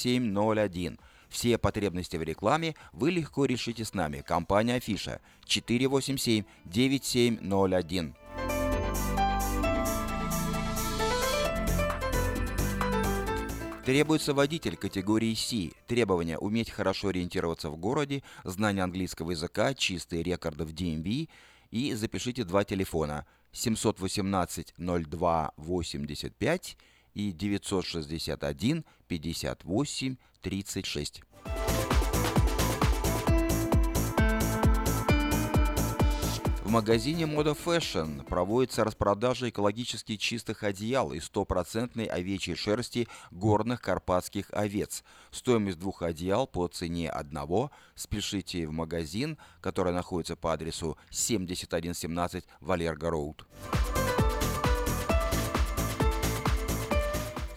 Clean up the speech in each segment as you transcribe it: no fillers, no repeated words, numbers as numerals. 701. Все потребности в рекламе вы легко решите с нами. Компания «Афиша» 487-9701. Требуется водитель категории C. Требования: уметь хорошо ориентироваться в городе, знание английского языка, чистые рекорды в DMV. И запишите два телефона: 718-02-85 и 961-58-36. В магазине Moda Fashion проводится распродажа экологически чистых одеял из 100% овечьей шерсти горных карпатских овец. Стоимость двух одеял по цене одного. Спешите в магазин, который находится по адресу 7117 Валерга Роуд.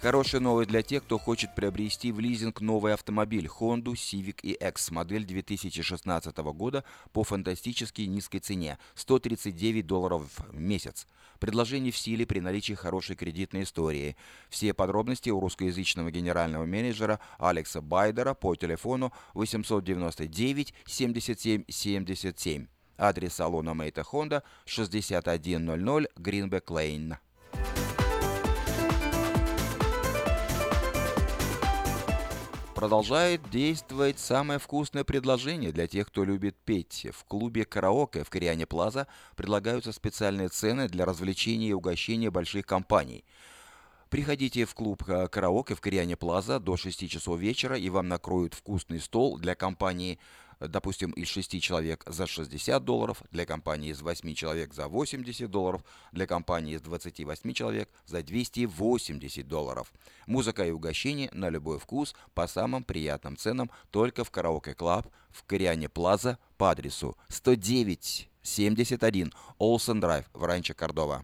Хорошая новость для тех, кто хочет приобрести в лизинг новый автомобиль Honda Civic EX, модель 2016 года по фантастически низкой цене – $139 в месяц. Предложение в силе при наличии хорошей кредитной истории. Все подробности у русскоязычного генерального менеджера Алекса Байдера по телефону 899-77-77. Адрес салона Maita Honda 6100 Гринбэк Лейн. Продолжает действовать самое вкусное предложение для тех, кто любит петь. В клубе «Караоке» в Кориане Плаза предлагаются специальные цены для развлечения и угощения больших компаний. Приходите в клуб «Караоке» в Кориане Плаза до 6 часов вечера, и вам накроют вкусный стол для компании, допустим, из 6 человек за $60, для компании из 8 человек за $80, для компании из 28 человек за $280. Музыка и угощение на любой вкус по самым приятным ценам только в «Караоке-клаб» в Кориане Плаза по адресу 109-71 Олсен Драйв в Ранчо Кордова.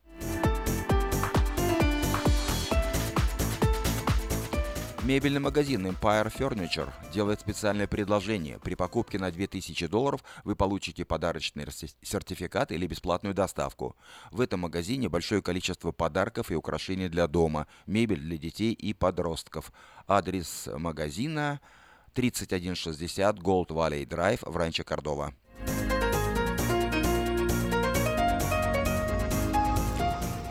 Мебельный магазин Empire Furniture делает специальное предложение. При покупке на $2000 вы получите подарочный сертификат или бесплатную доставку. В этом магазине большое количество подарков и украшений для дома, мебель для детей и подростков. Адрес магазина 3160 Gold Valley Drive в Ранчо Кордова.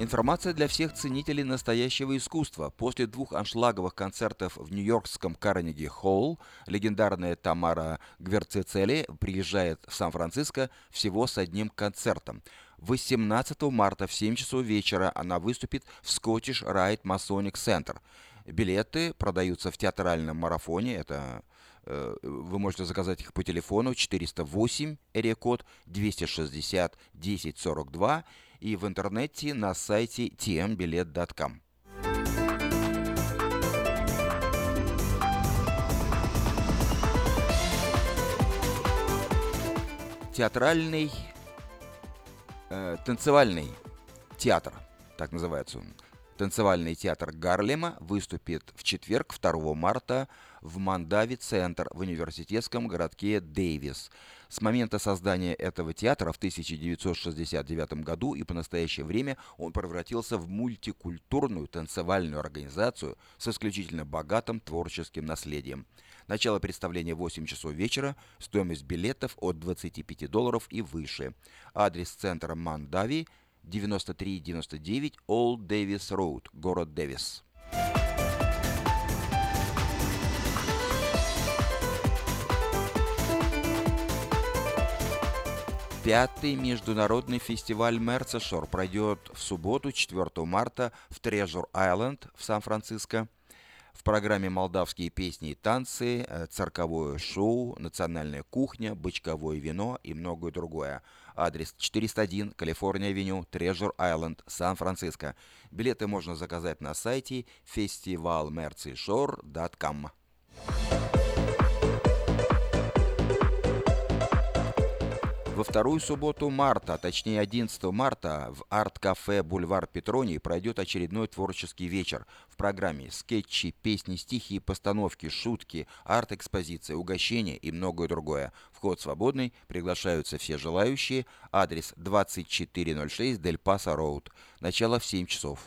Информация для всех ценителей настоящего искусства. После двух аншлаговых концертов в нью-йоркском Carnegie Hall легендарная Тамара Гверцицелли приезжает в Сан-Франциско всего с одним концертом. 18 марта в 7 часов вечера она выступит в Scottish Rite Masonic Center. Билеты продаются в театральном марафоне. Это вы можете заказать их по телефону 408, эрекод 260 1042. И в интернете на сайте tmbilet.com. Театральный, танцевальный театр, так называется он. Танцевальный театр Гарлема выступит в четверг, 2 марта, в Мондави-центр в университетском городке Дэвис. С момента создания этого театра в 1969 году и по настоящее время он превратился в мультикультурную танцевальную организацию с исключительно богатым творческим наследием. Начало представления в 8 часов вечера, стоимость билетов от $25 и выше. Адрес центра Мондави – 9399 Олд Дэвис Роуд, город Дэвис. Пятый международный фестиваль «Мерцешор» пройдет в субботу, 4 марта, в Treasure Island в Сан-Франциско. В программе молдавские песни и танцы, цирковое шоу, национальная кухня, бочковое вино и многое другое. Адрес 401 Калифорния-авеню, Treasure Island, Сан-Франциско. Билеты можно заказать на сайте festivalmerceshore.com. Во вторую субботу марта, а точнее 11 марта, в арт-кафе «Бульвар Петроний» пройдет очередной творческий вечер. В программе скетчи, песни, стихи, постановки, шутки, арт-экспозиции, угощения и многое другое. Вход свободный, приглашаются все желающие. Адрес 2406 Дель Пасо Роуд. Начало в 7 часов.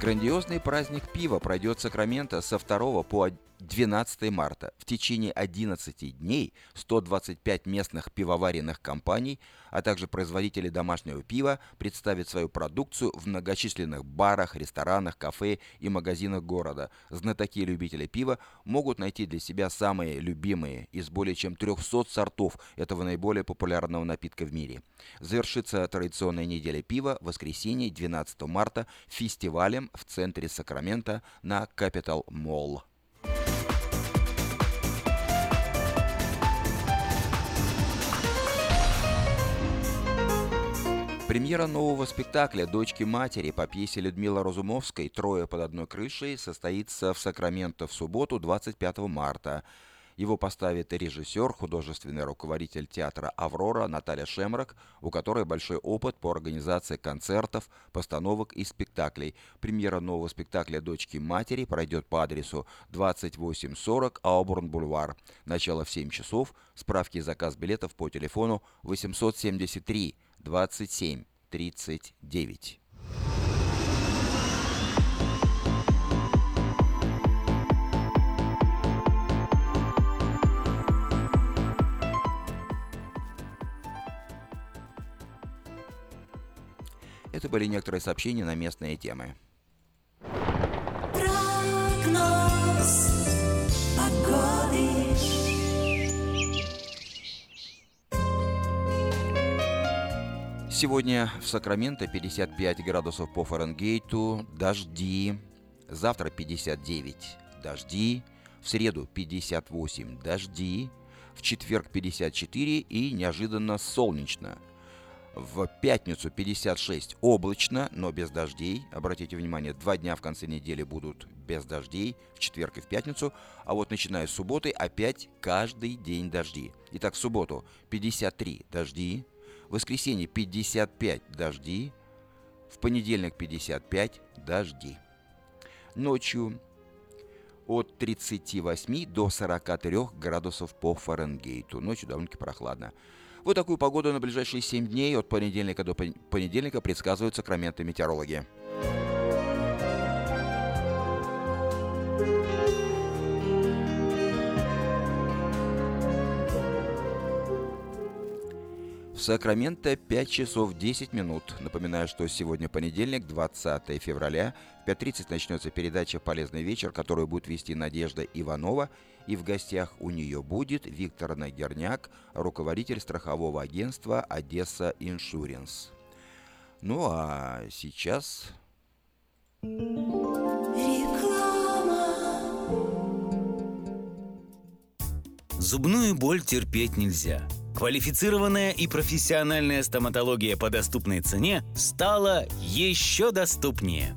Грандиозный праздник пива пройдет в Сакраменто со 2 по 12 марта. В течение 11 дней 125 местных пивоваренных компаний, а также производители домашнего пива представят свою продукцию в многочисленных барах, ресторанах, кафе и магазинах города. Знатоки и любители пива могут найти для себя самые любимые из более чем 300 сортов этого наиболее популярного напитка в мире. Завершится традиционная неделя пива в воскресенье 12 марта фестивалем в центре Сакрамента на Capital Mall. Премьера нового спектакля «Дочки матери» по пьесе Людмилы Разумовской «Трое под одной крышей» состоится в Сакраменто в субботу, 25 марта. Его поставит режиссер, художественный руководитель театра «Аврора» Наталья Шемрак, у которой большой опыт по организации концертов, постановок и спектаклей. Премьера нового спектакля «Дочки матери» пройдет по адресу 2840 Аубурн-Бульвар. Начало в 7 часов. Справки и заказ билетов по телефону 873 2739. Это были некоторые сообщения на местные темы. Сегодня в Сакраменто 55 градусов по Фаренгейту, дожди. Завтра 59, дожди. В среду 58, дожди. В четверг 54 и неожиданно солнечно. В пятницу 56 облачно, но без дождей. Обратите внимание, 2 дня в конце недели будут без дождей, в четверг и в пятницу. А вот начиная с субботы опять каждый день дожди. Итак, в субботу 53 дожди. В воскресенье 55 дожди, в понедельник 55 дожди. Ночью от 38 до 43 градусов по Фаренгейту. Ночью довольно-таки прохладно. Вот такую погоду на ближайшие 7 дней от понедельника до понедельника предсказывают сакраменты метеорологи. В Сакраменто 5 часов 10 минут. Напоминаю, что сегодня понедельник, 20 февраля. В 5:30 начнется передача «Полезный вечер», которую будет вести Надежда Иванова. И в гостях у нее будет Виктор Нагирняк, руководитель страхового агентства «Одесса Insurance». Ну а сейчас... Реклама. Зубную боль терпеть нельзя. Квалифицированная и профессиональная стоматология по доступной цене стала еще доступнее.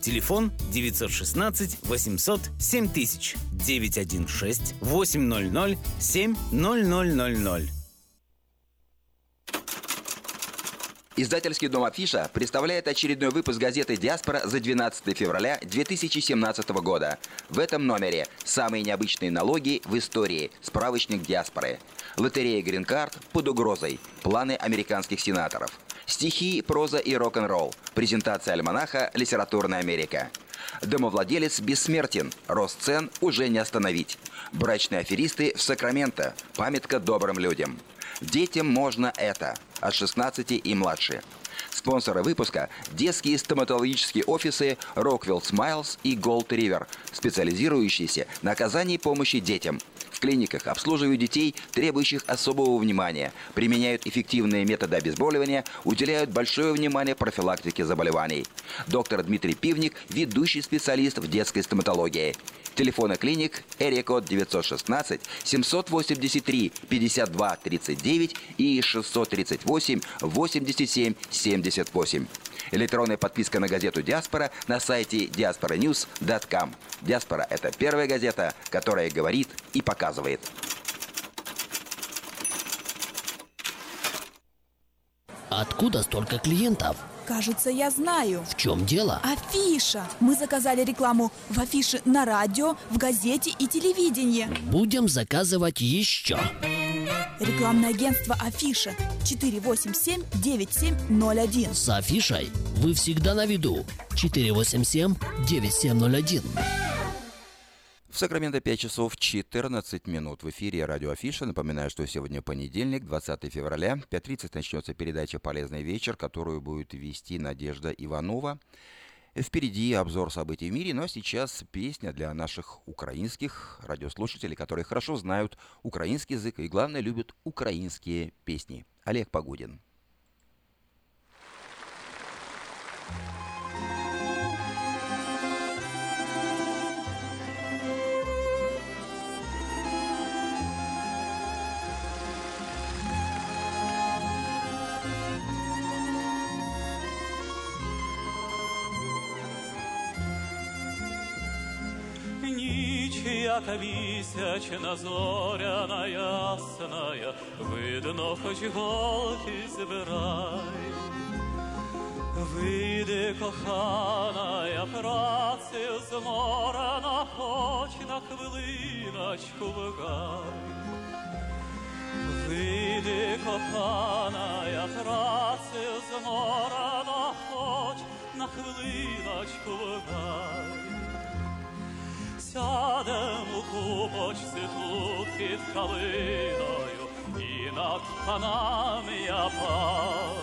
Телефон 916 800 7000, 916 800 7000. Издательский дом «Афиша» представляет очередной выпуск газеты «Диаспора» за 12 февраля 2017 года. В этом номере самые необычные налоги в истории, справочник «Диаспоры», лотерея «Грин-карт» под угрозой, планы американских сенаторов, стихи, проза и рок-н-ролл, презентация альманаха «Литературная Америка». Домовладелец бессмертен, рост цен уже не остановить. Брачные аферисты в Сакраменто, памятка добрым людям. Детям можно это. От 16 и младше. Спонсоры выпуска – детские стоматологические офисы Rockville Smiles и Gold River, специализирующиеся на оказании помощи детям. В клиниках обслуживают детей, требующих особого внимания, применяют эффективные методы обезболивания, уделяют большое внимание профилактике заболеваний. Доктор Дмитрий Пивник – ведущий специалист в детской стоматологии. Телефоны клиник Эрикод 916 783 52 39 и 638 87 78. Электронная подписка на газету «Диаспора» на сайте diasporanews.com. «Диаспора» — это первая газета, которая говорит и показывает. Откуда столько клиентов? Кажется, я знаю. В чем дело? Афиша. Мы заказали рекламу в афише на радио, в газете и телевидении. Будем заказывать еще. Рекламное агентство «Афиша», 487-9701. С «Афишей» вы всегда на виду. 487-9701. В Сакраменто 5 часов 14 минут. В эфире радио «Афиша». Напоминаю, что сегодня понедельник, 20 февраля. В 5:30 начнется передача «Полезный вечер», которую будет вести Надежда Иванова. Впереди обзор событий в мире, но сейчас песня для наших украинских радиослушателей, которые хорошо знают украинский язык и, главное, любят украинские песни. Олег Погодин. Чья-то висячна зоряна ясная, видно, хоч голки збирай. Вийди, коханая, праці зморена, хоч на хвилиночку вгай. Вийди, коханая, праці зморена, хоч на хвилиночку вгай. Сядем у купочці тут під калиною, і над панами я пан.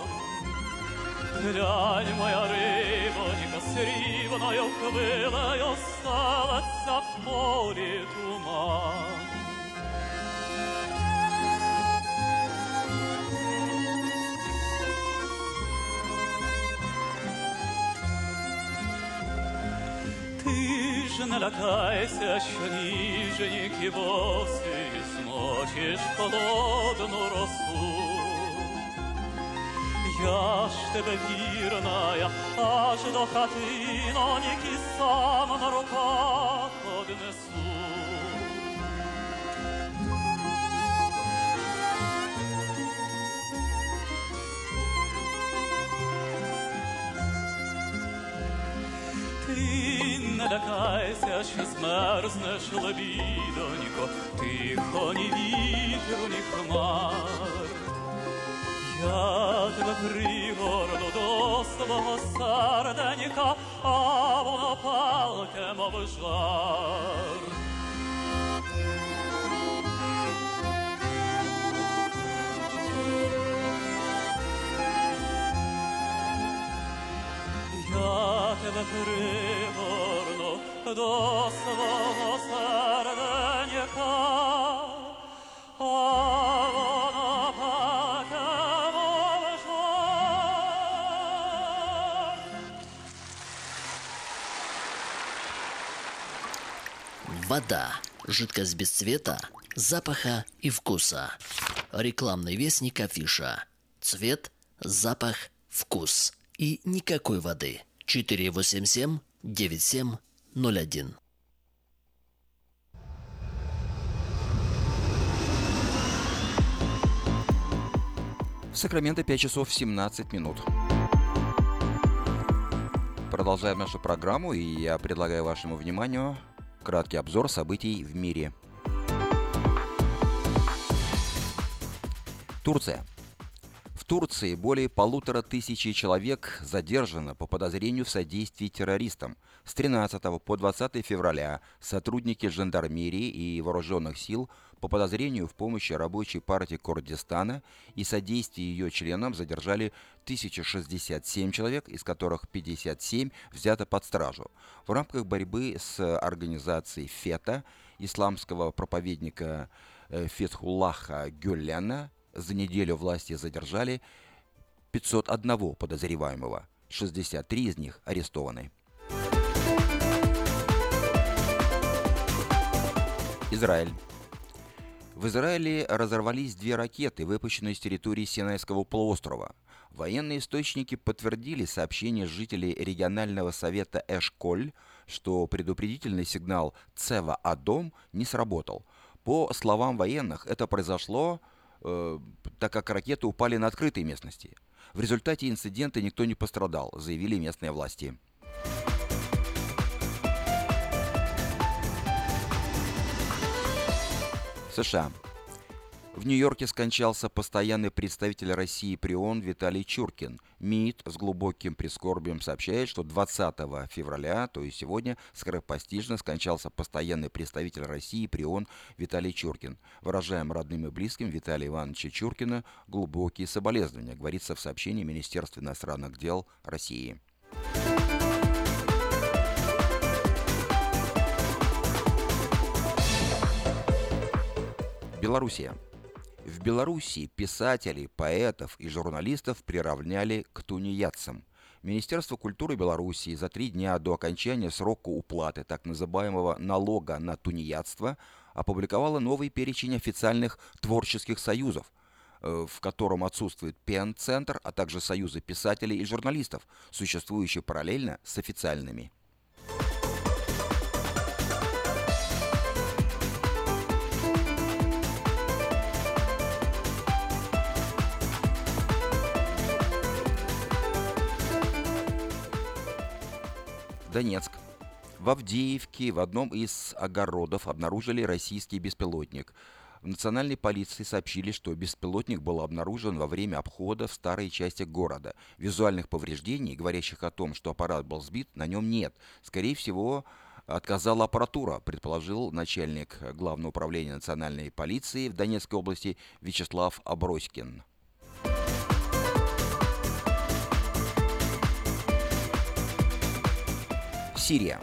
Глянь, моя рибонька, срібною хвилею сталася в полі туман. Ти ж не лякайся, що ніжні кібоси змочиш холодну росу. Я ж тебе вірна, аж до хатинок і сам на руках однесу. Ти не лякайся, що змерзнеш, лебідонько, тихо, ні вітру, ні хмар. Я тебе пригорну до свого серденька, а воно палке, мов жар. Я тебе пригорну до свого серденька. Вода. Жидкость без цвета, запаха и вкуса. Рекламный вестник Афиша. Цвет, запах, вкус. И никакой воды. 487-9701. Сакраменто, 5 часов 17 минут. Продолжаем нашу программу, и я предлагаю вашему вниманию краткий обзор событий в мире. Турция. В Турции более 1500 человек задержано по подозрению в содействии террористам. С 13 по 20 февраля сотрудники жандармерии и вооруженных сил по подозрению в помощи рабочей партии Курдистана и содействии ее членам задержали 1067 человек, из которых 57 взято под стражу. В рамках борьбы с организацией ФЕТА исламского проповедника Фетхуллаха Гюлена за неделю власти задержали 501 подозреваемого, 63 из них арестованы. Израиль. В Израиле разорвались 2 ракеты, выпущенные с территории Синайского полуострова. Военные источники подтвердили сообщение жителей регионального совета Эшколь, что предупредительный сигнал «Цева Адом» не сработал. По словам военных, это произошло, так как ракеты упали на открытой местности. В результате инцидента никто не пострадал, заявили местные власти. США. В Нью-Йорке скончался постоянный представитель России при ООН Виталий Чуркин. МИД с глубоким прискорбием сообщает, что 20 февраля, то есть сегодня, скоропостижно скончался постоянный представитель России при ООН Виталий Чуркин. Выражаем родным и близким Виталия Ивановича Чуркина глубокие соболезнования, говорится в сообщении Министерства иностранных дел России. Белоруссия. В Беларуси писателей, поэтов и журналистов приравняли к тунеядцам. Министерство культуры Беларуси за 3 дня до окончания срока уплаты так называемого налога на тунеядство опубликовало новый перечень официальных творческих союзов, в котором отсутствует ПЕН-центр, а также союзы писателей и журналистов, существующие параллельно с официальными. Донецк. В Авдеевке в одном из огородов обнаружили российский беспилотник. В национальной полиции сообщили, что беспилотник был обнаружен во время обхода в старой части города. Визуальных повреждений, говорящих о том, что аппарат был сбит, на нем нет. Скорее всего, отказала аппаратура, предположил начальник Главного управления национальной полиции в Донецкой области Вячеслав Аброськин. Сирия.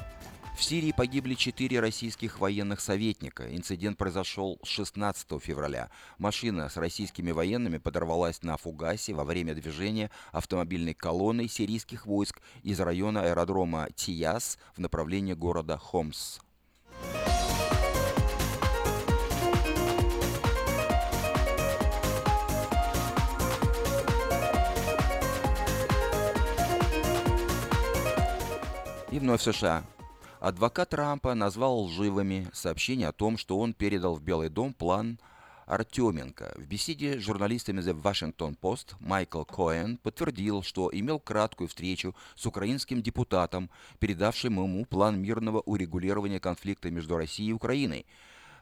В Сирии погибли 4 российских военных советника. Инцидент произошел 16 февраля. Машина с российскими военными подорвалась на фугасе во время движения автомобильной колонны сирийских войск из района аэродрома Тияс в направлении города Хомс. И вновь США. Адвокат Трампа назвал лживыми сообщения о том, что он передал в Белый дом план Артеменко. В беседе с журналистами The Washington Post Майкл Коэн подтвердил, что имел краткую встречу с украинским депутатом, передавшим ему план мирного урегулирования конфликта между Россией и Украиной,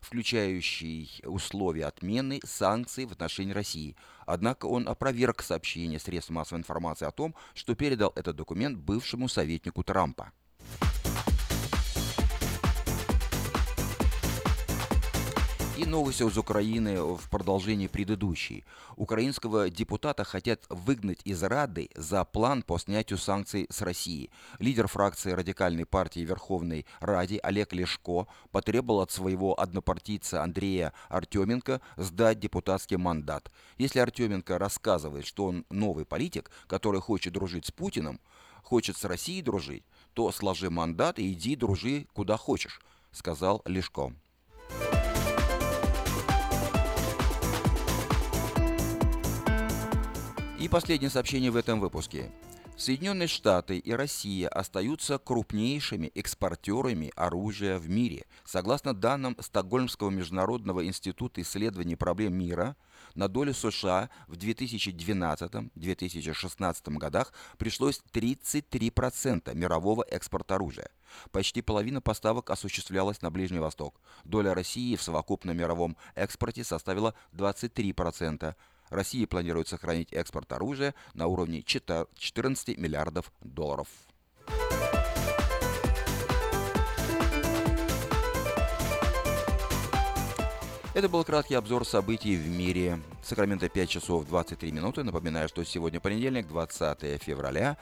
включающий условия отмены санкций в отношении России. Однако он опроверг сообщение средств массовой информации о том, что передал этот документ бывшему советнику Трампа. И новость из Украины в продолжении предыдущей. Украинского депутата хотят выгнать из Рады за план по снятию санкций с России. Лидер фракции радикальной партии Верховной Ради Олег Ляшко потребовал от своего однопартийца Андрея Артеменко сдать депутатский мандат. Если Артеменко рассказывает, что он новый политик, который хочет дружить с Путиным, хочет с Россией дружить, то сложи мандат и иди дружи куда хочешь. сказал Лешко. И последнее сообщение в этом выпуске. Соединенные Штаты и Россия остаются крупнейшими экспортерами оружия в мире. Согласно данным Стокгольмского международного института исследований проблем мира, на долю США в 2012-2016 годах пришлось 33% мирового экспорта оружия. Почти половина поставок осуществлялась на Ближний Восток. Доля России в совокупном мировом экспорте составила 23%. Россия планирует сохранить экспорт оружия на уровне 14 миллиардов долларов. Это был краткий обзор событий в мире. Сакраменто 5 часов 23 минуты. Напоминаю, что сегодня понедельник, 20 февраля.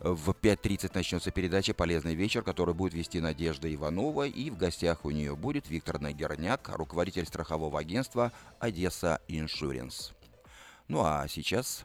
В 5:30 начнется передача «Полезный вечер», которую будет вести Надежда Иванова. И в гостях у нее будет Виктор Нагирняк, руководитель страхового агентства «Одесса Insurance». Ну а сейчас...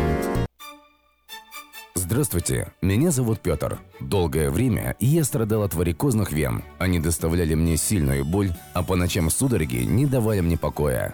Здравствуйте, меня зовут Петр. Долгое время я страдал от варикозных вен. Они доставляли мне сильную боль, а по ночам судороги не давали мне покоя.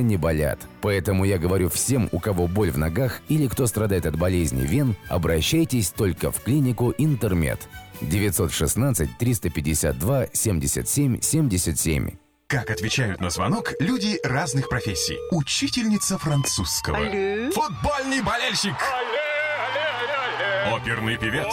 не болят. Поэтому я говорю всем, у кого боль в ногах или кто страдает от болезни вен, обращайтесь только в клинику «Интермед». 916-352-77-77. Как отвечают на звонок люди разных профессий. Учительница французского. Алло. Футбольный болельщик. Алло. Оперный певец.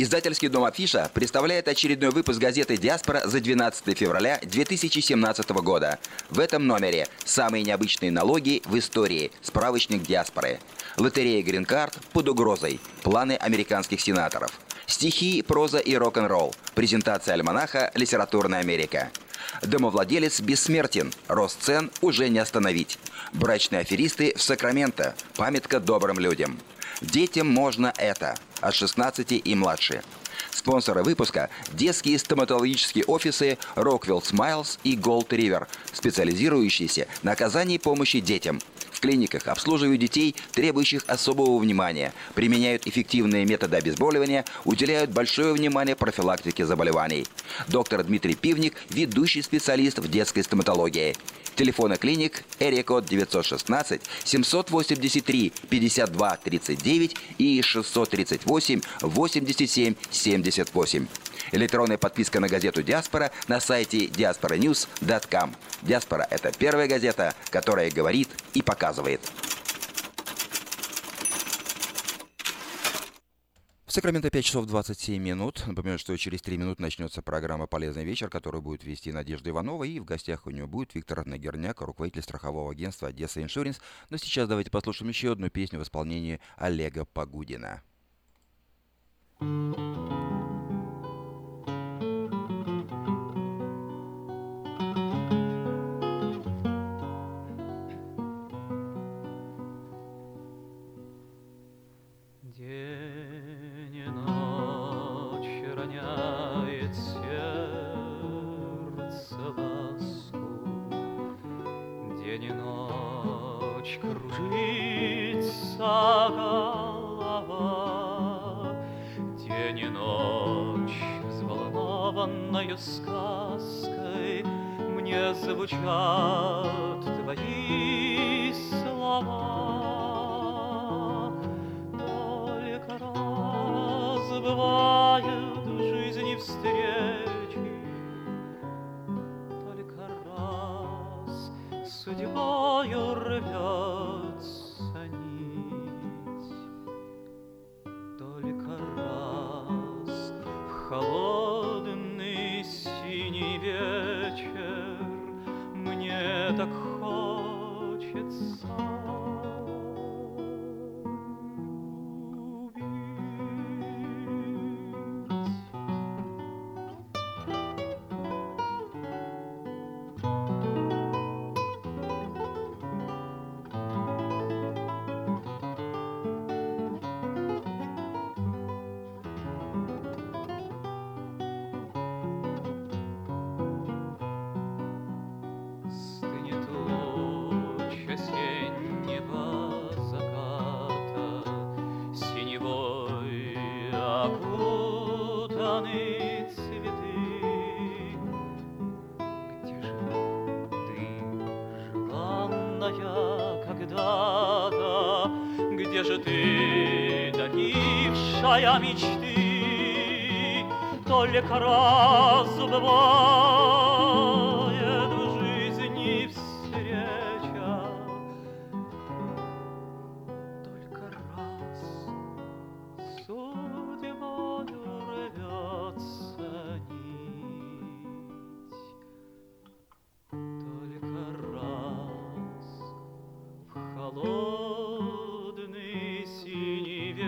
Издательский дом «Афиша» представляет очередной выпуск газеты «Диаспора» за 12 февраля 2017 года. В этом номере самые необычные налоги в истории, справочник «Диаспоры», лотерея «Грин-карт» под угрозой, планы американских сенаторов, стихи, проза и рок-н-ролл, презентация альманаха «Литературная Америка». Домовладелец бессмертен, рост цен уже не остановить. Брачные аферисты в Сакраменто, памятка добрым людям. Детям можно это, от 16 и младше. Спонсоры выпуска – детские стоматологические офисы Rockville Smiles и Gold River, специализирующиеся на оказании помощи детям. В клиниках обслуживают детей, требующих особого внимания, применяют эффективные методы обезболивания, уделяют большое внимание профилактике заболеваний. Доктор Дмитрий Пивник – ведущий специалист в детской стоматологии. Телефоны клиник Эрикод 916 783 52 39 и 638 87 78. Электронная подписка на газету «Диаспора» на сайте diasporanews.com. «Диаспора» — это первая газета, которая говорит и показывает. В Сакраменто 5 часов 27 минут. Напоминаю, что через 3 минуты начнется программа «Полезный вечер», которую будет вести Надежда Иванова. И в гостях у нее будет Виктор Нагирняк, руководитель страхового агентства «Одесса Insurance». Но сейчас давайте послушаем еще одну песню в исполнении Олега Погудина. Сказкой мне звучат твои слова. Только раз бывают в жизни встречи, только раз судьбою рвется нить, только раз в холодном вечер мне так хочется любить. Мечты, только раз бывает в жизни встреча, только раз судьбой рвется нить, только раз в холодный синий вечер.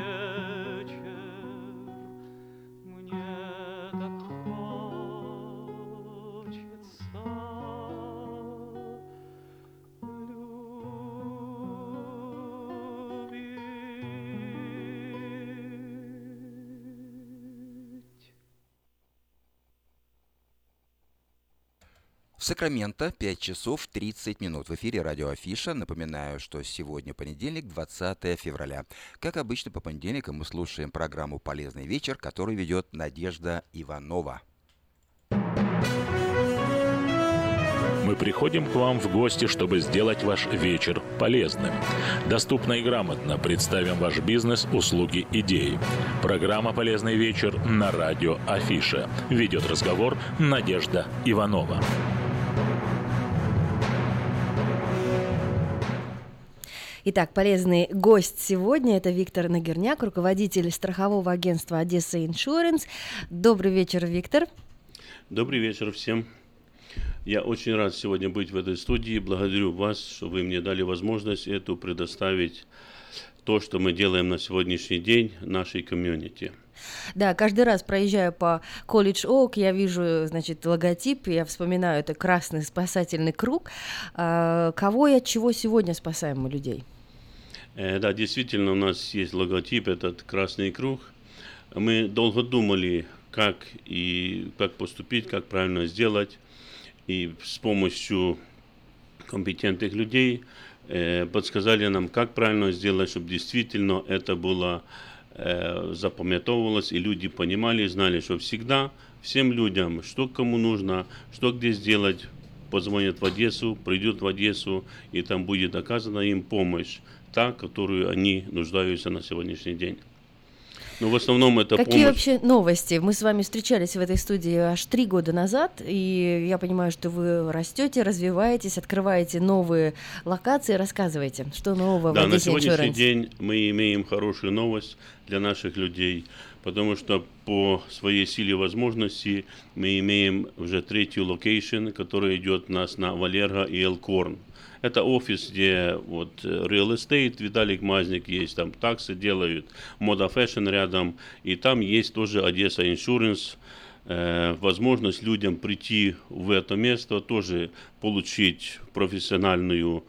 В Сакраменто 5 часов 30 минут. В эфире радио Афиша. Напоминаю, что сегодня понедельник, 20 февраля. Как обычно, по понедельникам мы слушаем программу «Полезный вечер», которую ведет Надежда Иванова. Мы приходим к вам в гости, чтобы сделать ваш вечер полезным. Доступно и грамотно представим ваш бизнес, услуги, идеи. Программа «Полезный вечер» на радио Афиша. Ведет разговор Надежда Иванова. Итак, полезный гость сегодня – это Виктор Нагирняк, руководитель страхового агентства «Одесса Insurance». Добрый вечер, Виктор. Добрый вечер всем. Я очень рад сегодня быть в этой студии. Благодарю вас, что вы мне дали возможность эту предоставить то, что мы делаем на сегодняшний день нашей комьюнити. Да, каждый раз, проезжая по College Oak, я вижу, значит, логотип, я вспоминаю, это красный спасательный круг. Кого и от чего сегодня спасаем мы людей? Да, действительно, у нас есть логотип, этот красный круг. Мы долго думали, как поступить, как правильно сделать. И с помощью компетентных людей подсказали нам, как правильно сделать, чтобы действительно это было... запамятовывалось, и люди понимали, знали, что всегда всем людям, что кому нужно, что где сделать, позвонят в Одессу, придут в Одессу, и там будет оказана им помощь, та, которую они нуждаются на сегодняшний день. Но в основном это помощь. Какие вообще новости? Мы с вами встречались в этой студии аж 3 года назад, и я понимаю, что вы растете, развиваетесь, открываете новые локации. Рассказывайте, что нового в Одессе Insurance. Да, на сегодняшний день мы имеем хорошую новость для наших людей. потому что по своей силе возможности мы имеем уже третью локейшн, который идет у нас на Валерга и Элкорн. Это офис, где вот Real Estate, Виталик Мазник есть, там таксы делают, Moda Fashion рядом, и там есть тоже Одесса Insurance, возможность людям прийти в это место, тоже получить профессиональную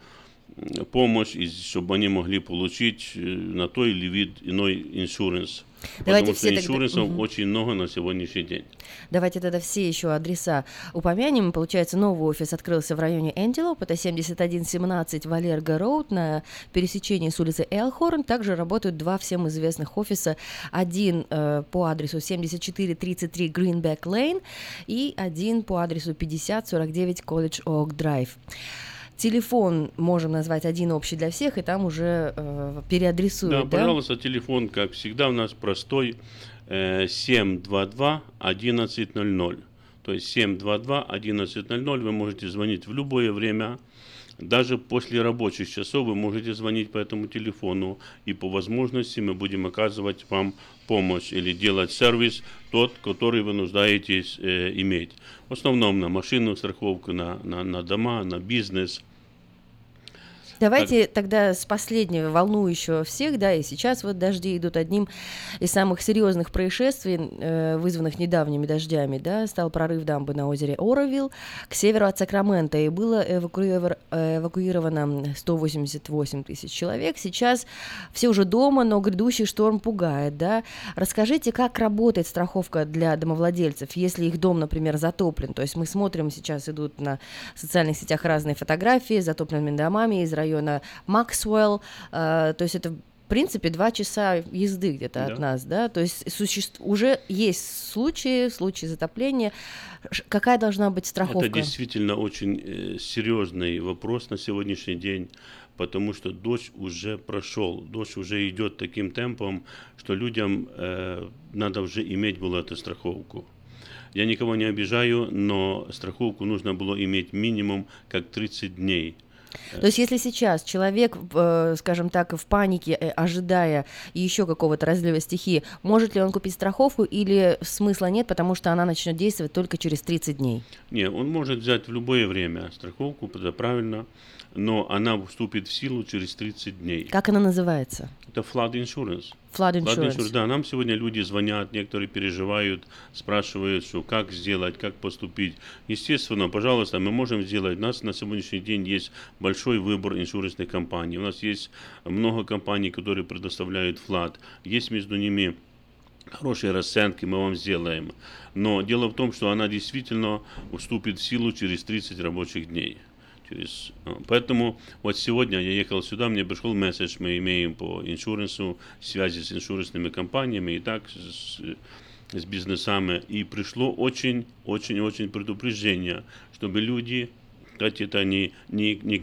помощь, и чтобы они могли получить на той или иной иншуренс. Давайте, потому что иншуренсов очень много на сегодняшний день. Давайте тогда все еще адреса упомянем. Получается, новый офис открылся в районе Энтилоп, это 7117 Валерга Роуд на пересечении с улицы Элхорн. Также работают два всем известных офиса. Один по адресу 7433 Гринбэк Лейн и один по адресу 5049 College Oak Драйв. Телефон можем назвать один общий для всех, и там уже переадресуют. Да, пожалуйста, телефон, как всегда, у нас простой, 722-1100. То есть 722-1100 вы можете звонить в любое время. Даже после рабочих часов вы можете звонить по этому телефону, и по возможности мы будем оказывать вам помощь или делать сервис тот, который вы нуждаетесь иметь. В основном на машинную страховку, на дома, на бизнес. Давайте тогда с последнего, волнующего всех, да, и сейчас вот дожди идут одним из самых серьезных происшествий, вызванных недавними дождями, да, стал прорыв дамбы на озере Оровилл к северу от Сакрамента, и было эвакуировано 188 тысяч человек, сейчас все уже дома, но грядущий шторм пугает, да. Расскажите, как работает страховка для домовладельцев, если их дом, например, затоплен, то есть мы смотрим, сейчас идут на социальных сетях разные фотографии с затопленными домами из района Максвелл, то есть это, в принципе, 2 часа езды где-то от нас, да, то есть уже есть случаи затопления. Какая должна быть страховка? Это действительно очень серьезный вопрос на сегодняшний день, потому что дождь уже прошел, дождь уже идет таким темпом, что людям надо уже иметь было эту страховку. Я никого не обижаю, но страховку нужно было иметь минимум как 30 дней. То есть если сейчас человек, скажем так, в панике, ожидая еще какого-то разлива стихии, может ли он купить страховку или смысла нет, потому что она начнет действовать только через 30 дней? Нет, он может взять в любое время страховку, это правильно, но она вступит в силу через 30 дней. Как она называется? Это flood insurance. Flood insurance. Да, нам сегодня люди звонят, некоторые переживают, спрашивают, что как сделать, как поступить. Естественно, пожалуйста, мы можем сделать. У нас на сегодняшний день есть большой выбор иншуренсных компаний. У нас есть много компаний, которые предоставляют flood. Есть между ними хорошие расценки, мы вам сделаем. Но дело в том, что она действительно вступит в силу через 30 рабочих дней. Поэтому вот сегодня я ехал сюда, мне пришел месседж, мы имеем по иншуренсу связи с иншуренсными компаниями и так с бизнесами. И пришло очень-очень-очень предупреждение, чтобы люди, хоть это не к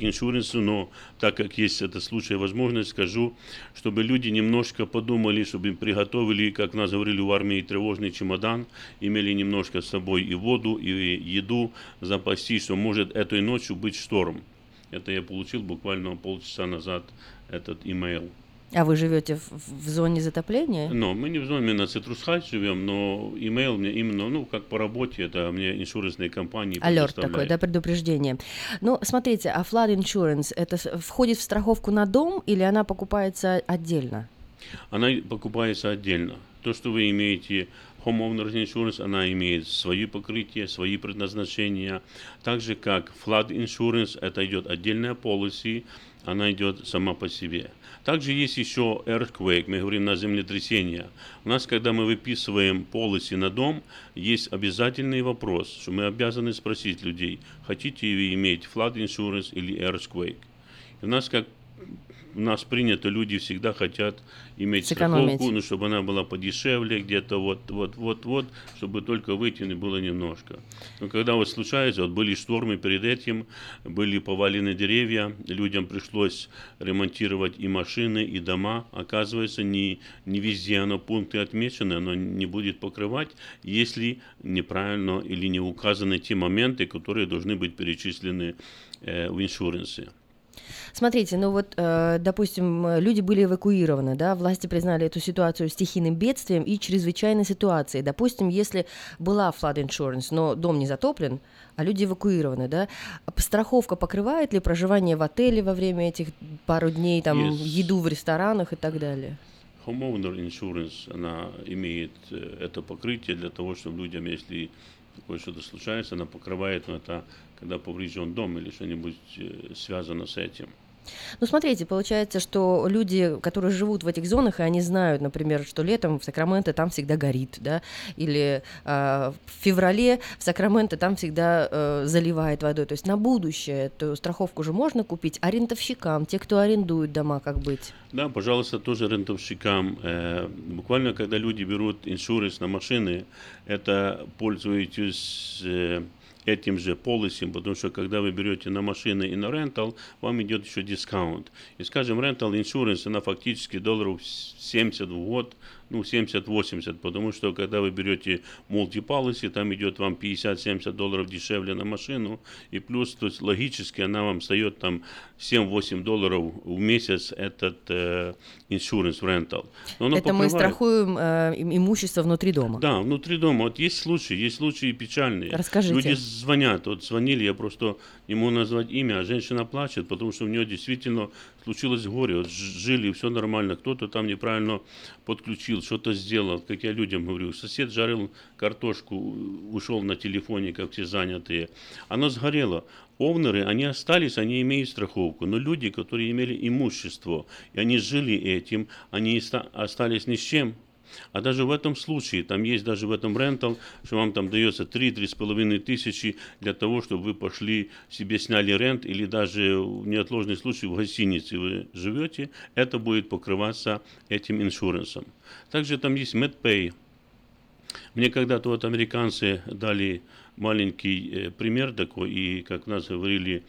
иншуренсу, но так как есть это случай, возможность, скажу, чтобы люди немножко подумали, чтобы им приготовили, как нас говорили в армии, тревожный чемодан, имели немножко с собой и воду, и еду, запастись, что может этой ночью быть шторм. Это я получил буквально полчаса назад этот имейл. А вы живете в зоне затопления? Ну, мы не в зоне, мы на Цитрусхайт живем, но имейл мне именно, ну, как по работе, это мне иншуренсные компании предоставляют. Алерт такой, да, предупреждение. Ну, смотрите, а flood insurance, это входит в страховку на дом или она покупается отдельно? Она покупается отдельно. То, что вы имеете, homeowner's insurance, она имеет свои покрытия, свои предназначения. Так же, как flood insurance, это идет отдельная policy, она идет сама по себе. Также есть еще earthquake, мы говорим на землетрясение. У нас, когда мы выписываем полиси на дом, есть обязательный вопрос, что мы обязаны спросить людей, хотите ли вы иметь flood insurance или earthquake. И у нас, как у нас принято, люди всегда хотят иметь страховку, но чтобы она была подешевле, где-то вот, чтобы только выйти не было немножко. Но когда вот случается, вот были штормы перед этим, были повалены деревья, людям пришлось ремонтировать и машины, и дома. Оказывается, не везде оно пункты отмечены, оно не будет покрывать, если неправильно или не указаны те моменты, которые должны быть перечислены в иншуренсе. Смотрите, ну вот, допустим, люди были эвакуированы, да, власти признали эту ситуацию стихийным бедствием и чрезвычайной ситуацией. Допустим, если была flood insurance, но дом не затоплен, а люди эвакуированы, да, страховка покрывает ли проживание в отеле во время этих пару дней, там, еду в ресторанах и так далее? Homeowner insurance, она имеет это покрытие для того, чтобы людям, если такое что-то случается, она покрывает, но это когда поврежден дом или что-нибудь связано с этим. Ну, смотрите, получается, что люди, которые живут в этих зонах, и они знают, например, что летом в Сакраменто там всегда горит, да, или в феврале в Сакраменто там всегда заливает водой. То есть на будущее эту страховку же можно купить арендовщикам, те, кто арендует дома, как быть? Да, пожалуйста, тоже арендовщикам. Буквально, когда люди берут иншуренс на машины, это пользуетесь... этим же полисом, потому что когда вы берете на машины и на рентал, вам идет еще дискаунт. И, скажем, рентал иншуренс, она фактически долларов 70 в год, ну, 70-80, потому что, когда вы берете мультиполиси, там идет вам 50-70 долларов дешевле на машину, и плюс, то есть, логически, она вам встает там 7-8 долларов в месяц этот иншуренс в рентал. Это покрывает. Мы страхуем имущество внутри дома. Да, внутри дома. Вот есть случаи печальные. Расскажите. Люди звонят, вот звонили, я просто не могу назвать имя, а женщина плачет, потому что у нее действительно случилось горе, вот жили, все нормально, кто-то там неправильно подключил, что-то сделал, как я людям говорю, сосед жарил картошку, ушел на телефоне, как все занятые, оно сгорело. Овнеры, они остались, они имеют страховку, но люди, которые имели имущество, и они жили этим, они остались ни с чем. А даже в этом случае, там есть даже в этом рентал, что вам там дается 3-3,5 тысячи для того, чтобы вы пошли, себе сняли рент, или даже в неотложный случай в гостинице вы живете, это будет покрываться этим иншуренсом. Также там есть MedPay. Мне когда-то вот американцы дали маленький пример такой, и как нас говорили,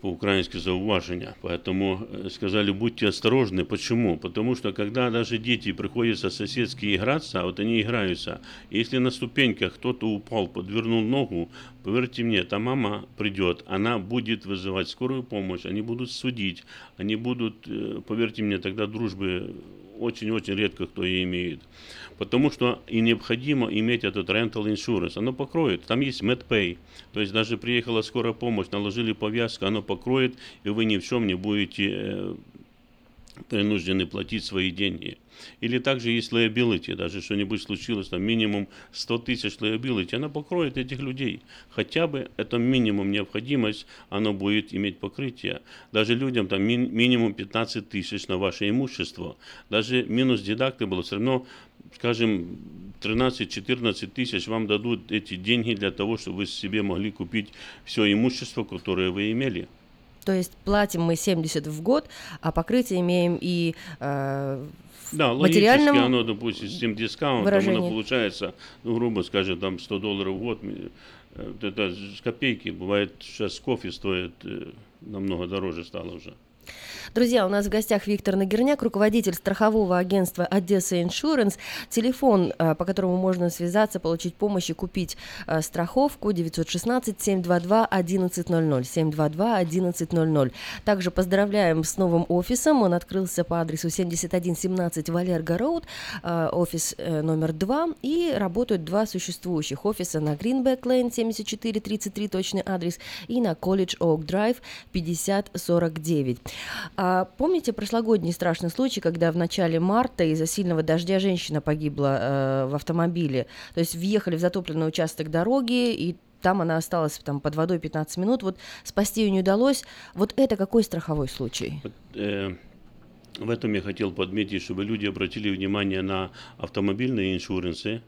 по-украински зауваження. Поэтому сказали, будьте осторожны. Почему? Потому что, когда даже дети приходится соседски играться, вот они играются, если на ступеньках кто-то упал, подвернул ногу, поверьте мне, та мама придет, она будет вызывать скорую помощь, они будут судить, они будут, поверьте мне, тогда дружбы очень-очень редко кто ее имеет. Потому что и необходимо иметь этот rental insurance. Оно покроет. Там есть MedPay. То есть даже приехала скорая помощь, наложили повязку, оно покроет, и вы ни в чем не будете принуждены платить свои деньги. Или также есть liability. Даже что-нибудь случилось, там минимум 100 тысяч liability. Оно покроет этих людей. Хотя бы это минимум необходимость, оно будет иметь покрытие. Даже людям там минимум 15 тысяч на ваше имущество. Даже минус дедакты было, все равно, скажем, 13-14 тысяч вам дадут эти деньги для того, чтобы вы себе могли купить все имущество, которое вы имели. То есть платим мы 70 в год, а покрытие имеем и в материальном выражении. Да, логически оно, допустим, с тем дискаунтом, оно получается, ну, грубо скажем, там 100 долларов в год, это с копейки, бывает сейчас кофе стоит намного дороже стало уже. Друзья, у нас в гостях Виктор Нагирняк, руководитель страхового агентства «Одесса Insurance». Телефон, по которому можно связаться, получить помощь и купить страховку 916-722-1100. 722-1100. Также поздравляем с новым офисом. Он открылся по адресу 7117 Валерга Роуд, офис номер 2. И работают два существующих офиса на Гринбэк Лейн 7433, точный адрес, и на Колледж Оук Драйв 5049. А помните прошлогодний страшный случай, когда в начале марта из-за сильного дождя женщина погибла в автомобиле? То есть въехали в затопленный участок дороги, и там она осталась там, под водой 15 минут. Вот спасти ее не удалось. Вот это какой страховой случай? В этом я хотел подметить, чтобы люди обратили внимание на автомобильные иншуренсы.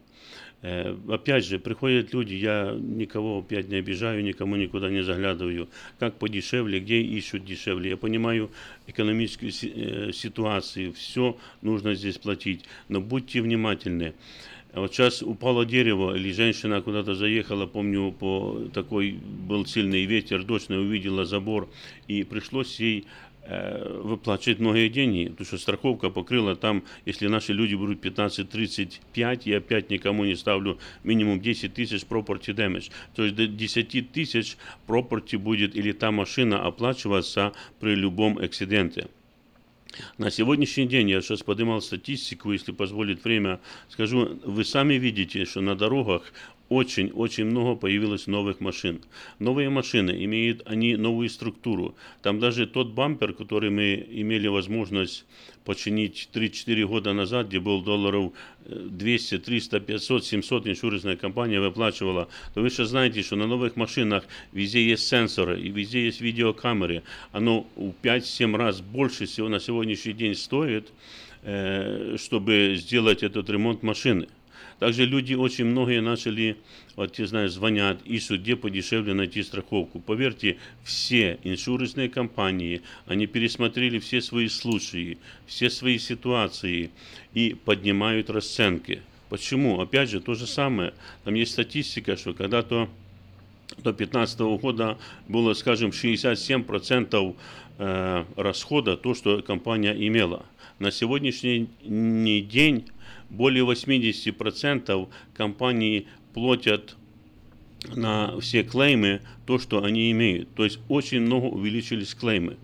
Опять же, приходят люди, я никого опять не обижаю, никому никуда не заглядываю. Как подешевле, где ищут дешевле. Я понимаю экономическую ситуацию, все нужно здесь платить. Но будьте внимательны. Вот сейчас упало дерево, или женщина куда-то заехала, помню, такой был сильный ветер, дочь не увидела забор, и пришлось ей выплачивать многие деньги, потому что страховка покрыла там, если наши люди берут 15-35, я опять никому не ставлю минимум 10 тысяч property damage, то есть до 10 тысяч property будет или та машина оплачиваться при любом эксциденте. На сегодняшний день, я сейчас поднимал статистику, если позволит время, скажу, вы сами видите, что на дорогах очень-очень много появилось новых машин. Новые машины имеют они новую структуру. Там даже тот бампер, который мы имели возможность починить 3-4 года назад, где был долларов 200, 300, 500, 700 иншуренсная компания выплачивала, то вы сейчас знаете, что на новых машинах везде есть сенсоры и везде есть видеокамеры. Оно в 5-7 раз больше всего на сегодняшний день стоит, чтобы сделать этот ремонт машины. Также люди очень многие начали, вот я знаю, звонят, ищут, где подешевле найти страховку. Поверьте, все иншуренсные компании, они пересмотрели все свои случаи, все свои ситуации и поднимают расценки. Почему? Опять же, то же самое. Там есть статистика, что когда-то до 2015 года было, скажем, 67% расхода, то, что компания имела. На сегодняшний день более 80% компаний платят на все клеймы то, что они имеют. То есть очень много увеличились клеймы.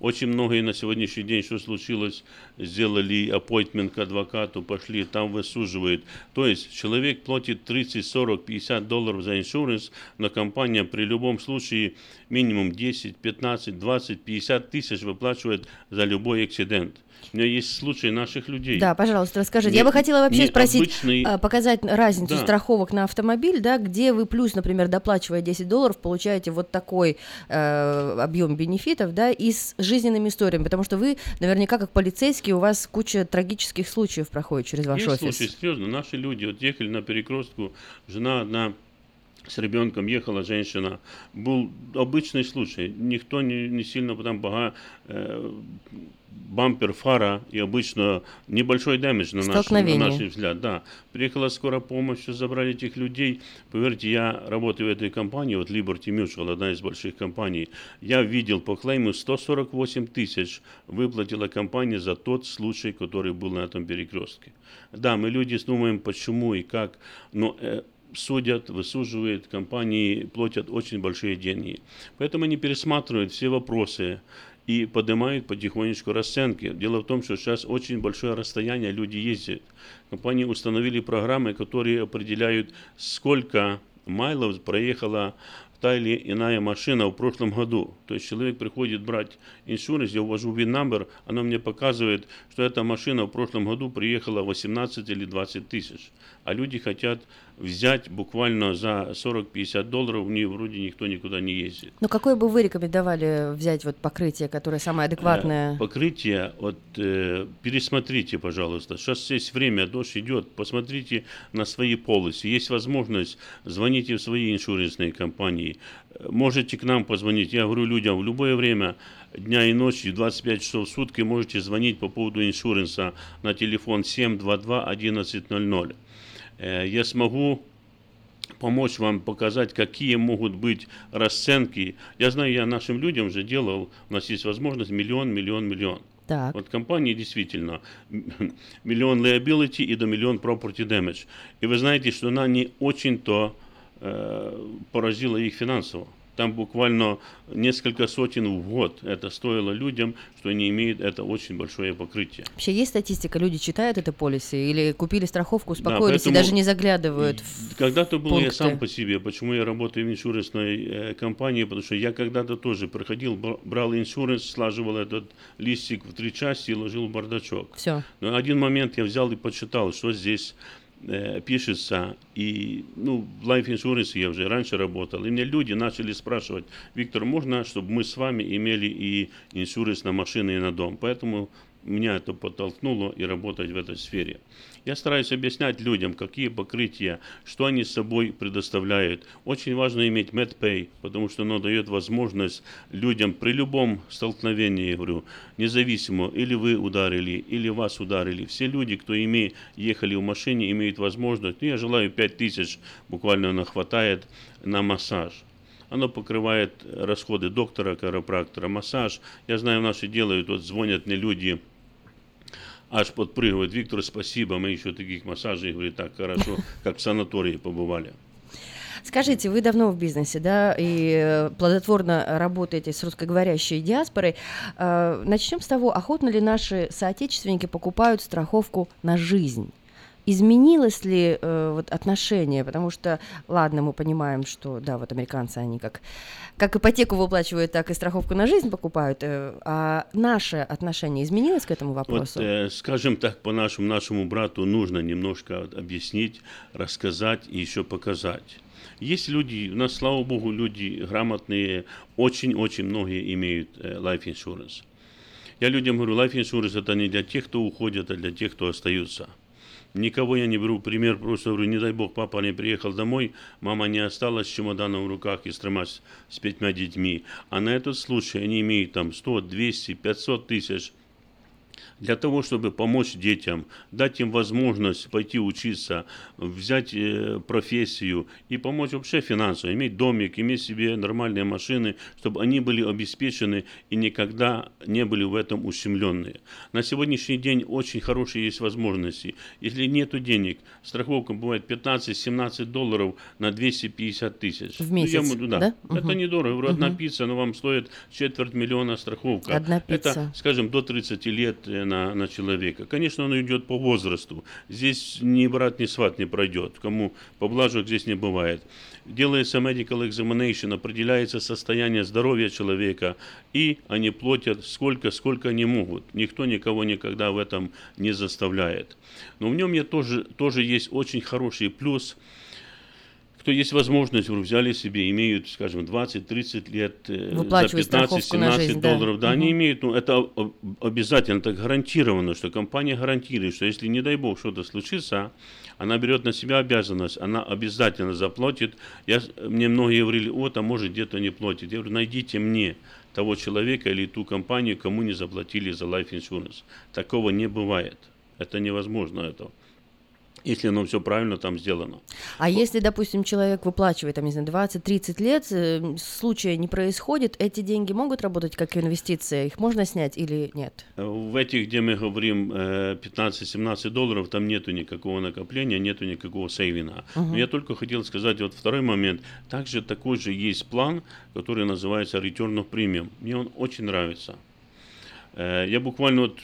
Очень многие на сегодняшний день, что случилось, сделали аппоинтмент к адвокату, пошли, там высуживают. То есть человек платит 30, 40, 50 долларов за иншуранс, но компания при любом случае минимум 10, 15, 20, 50 тысяч выплачивает за любой эксцидент. У меня есть случаи наших людей. Да, пожалуйста, расскажите. Я бы хотела вообще спросить, показать разницу страховок на автомобиль, да, где вы плюс, например, доплачивая 10 долларов, получаете вот такой объем бенефитов, да, и с жизненными историями, потому что вы наверняка как полицейский, у вас куча трагических случаев проходит через ваш офис. Есть случаи, серьезно, наши люди вот ехали на перекрестку, жена одна с ребенком ехала, женщина, был обычный случай, никто не сильно потом бампер, фара и обычно небольшой дэмидж на наш взгляд. Да. Приехала скорая помощь, забрали этих людей. Поверьте, я работаю в этой компании, вот Liberty Mutual, одна из больших компаний. Я видел по клейму 148 тысяч выплатила компания за тот случай, который был на этом перекрестке. Да, мы люди думаем, почему и как, но... судят, высуживают, компании платят очень большие деньги. Поэтому они пересматривают все вопросы и поднимают потихонечку расценки. Дело в том, что сейчас очень большое расстояние люди ездят. Компании установили программы, которые определяют, сколько майлов проехала та или иная машина в прошлом году. То есть человек приходит брать иншуренс, я ввожу VIN-номер, оно мне показывает, что эта машина в прошлом году приехала 18 или 20 тысяч. А люди хотят взять буквально за 40-50 долларов, в них вроде никто никуда не ездит. Но какое бы вы рекомендовали взять вот покрытие, которое самое адекватное? Покрытие, вот пересмотрите, пожалуйста. Сейчас есть время, дождь идет, посмотрите на свои полисы. Есть возможность, звоните в свои иншуренсные компании. Можете к нам позвонить. Я говорю людям, в любое время дня и ночи, 25 часов в сутки можете звонить по поводу иншуренса на телефон 722-1100. Я смогу помочь вам показать, какие могут быть расценки. Я знаю, я нашим людям уже делал, у нас есть возможность миллион. Так. Вот компании действительно миллион liability и до миллион property damage. И вы знаете, что она не очень-то поразило их финансово. Там буквально несколько сотен в год это стоило людям, что они имеют это очень большое покрытие. Вообще есть статистика? Люди читают это полисы или купили страховку, успокоились и даже не заглядывают в когда-то был пункты. Я сам по себе, почему я работаю в иншуренсной компании, потому что я когда-то тоже приходил, брал иншуренс, слаживал этот листик в 3 части и ложил в бардачок. Все. Но один момент я взял и подсчитал, что здесь пишется, и в Life Insurance я уже раньше работал, и мне люди начали спрашивать, Виктор, можно, чтобы мы с вами имели и иншуренс на машины, и на дом? Поэтому меня это подтолкнуло и работать в этой сфере. Я стараюсь объяснять людям, какие покрытия, что они с собой предоставляют. Очень важно иметь MedPay, потому что оно дает возможность людям при любом столкновении, я говорю, независимо, или вы ударили, или вас ударили. Все люди, кто ехали в машине, имеют возможность. Я желаю 5 тысяч, буквально хватает на массаж. Оно покрывает расходы доктора, chiropractor, массаж. Я знаю, наши делают, вот звонят мне люди, аж подпрыгивают. Виктор, спасибо, мы еще таких массажей, говорит, так хорошо, как в санатории побывали. Скажите, вы давно в бизнесе, да, и плодотворно работаете с русскоговорящей диаспорой. Начнем с того, охотно ли наши соотечественники покупают страховку на жизнь? Изменилось ли вот, отношение? Потому что, ладно, мы понимаем, что, да, вот американцы, они как ипотеку выплачивают, так и страховку на жизнь покупают. А наше отношение изменилось к этому вопросу? Вот, скажем так, по нашему брату нужно немножко объяснить, рассказать и еще показать. Есть люди, у нас, слава богу, люди грамотные, очень-очень многие имеют life insurance. Я людям говорю, life insurance это не для тех, кто уходит, а для тех, кто остается. Никого я не беру пример, просто говорю, не дай бог, папа не приехал домой, мама не осталась с чемоданом в руках и с 5 детьми. А на этот случай они имеют там 100, 200, 500 тысяч для того, чтобы помочь детям, дать им возможность пойти учиться, взять профессию и помочь вообще финансово, иметь домик, иметь себе нормальные машины, чтобы они были обеспечены и никогда не были в этом ущемленные. На сегодняшний день очень хорошие есть возможности. Если нет денег, страховка бывает $15-17 на 250 тысяч. В месяц, ну, да? Это недорого. Говорю, одна пицца, но вам стоит $250,000 страховка. Одна пицца. Это, скажем, до 30 лет. На человека. Конечно, он идет по возрасту. Здесь ни брат, ни сват не пройдет. Кому поблажек здесь не бывает. Делается medical examination, определяется состояние здоровья человека, и они платят сколько они могут. Никто никого никогда в этом не заставляет. Но в нем я тоже есть очень хороший плюс. Кто есть возможность, вы взяли себе, имеют, скажем, 20-30 лет за $15-17 долларов. Да, они имеют, ну, это обязательно, так гарантированно, что компания гарантирует, что если, не дай бог, что-то случится, она берет на себя обязанность, она обязательно заплатит. Мне многие говорили, там может где-то не платит. Я говорю, найдите мне того человека или ту компанию, кому не заплатили за life insurance. Такого не бывает. Это невозможно, это. Если оно все правильно там сделано. А если, допустим, человек выплачивает, там, не знаю, 20-30 лет, случая не происходит, эти деньги могут работать как инвестиция? Их можно снять или нет? В этих, где мы говорим $15-17, там нету никакого накопления, нету никакого сейвинга. Но я только хотел сказать, вот второй момент. Также такой же есть план, который называется Return of Premium. Мне он очень нравится. Я буквально вот...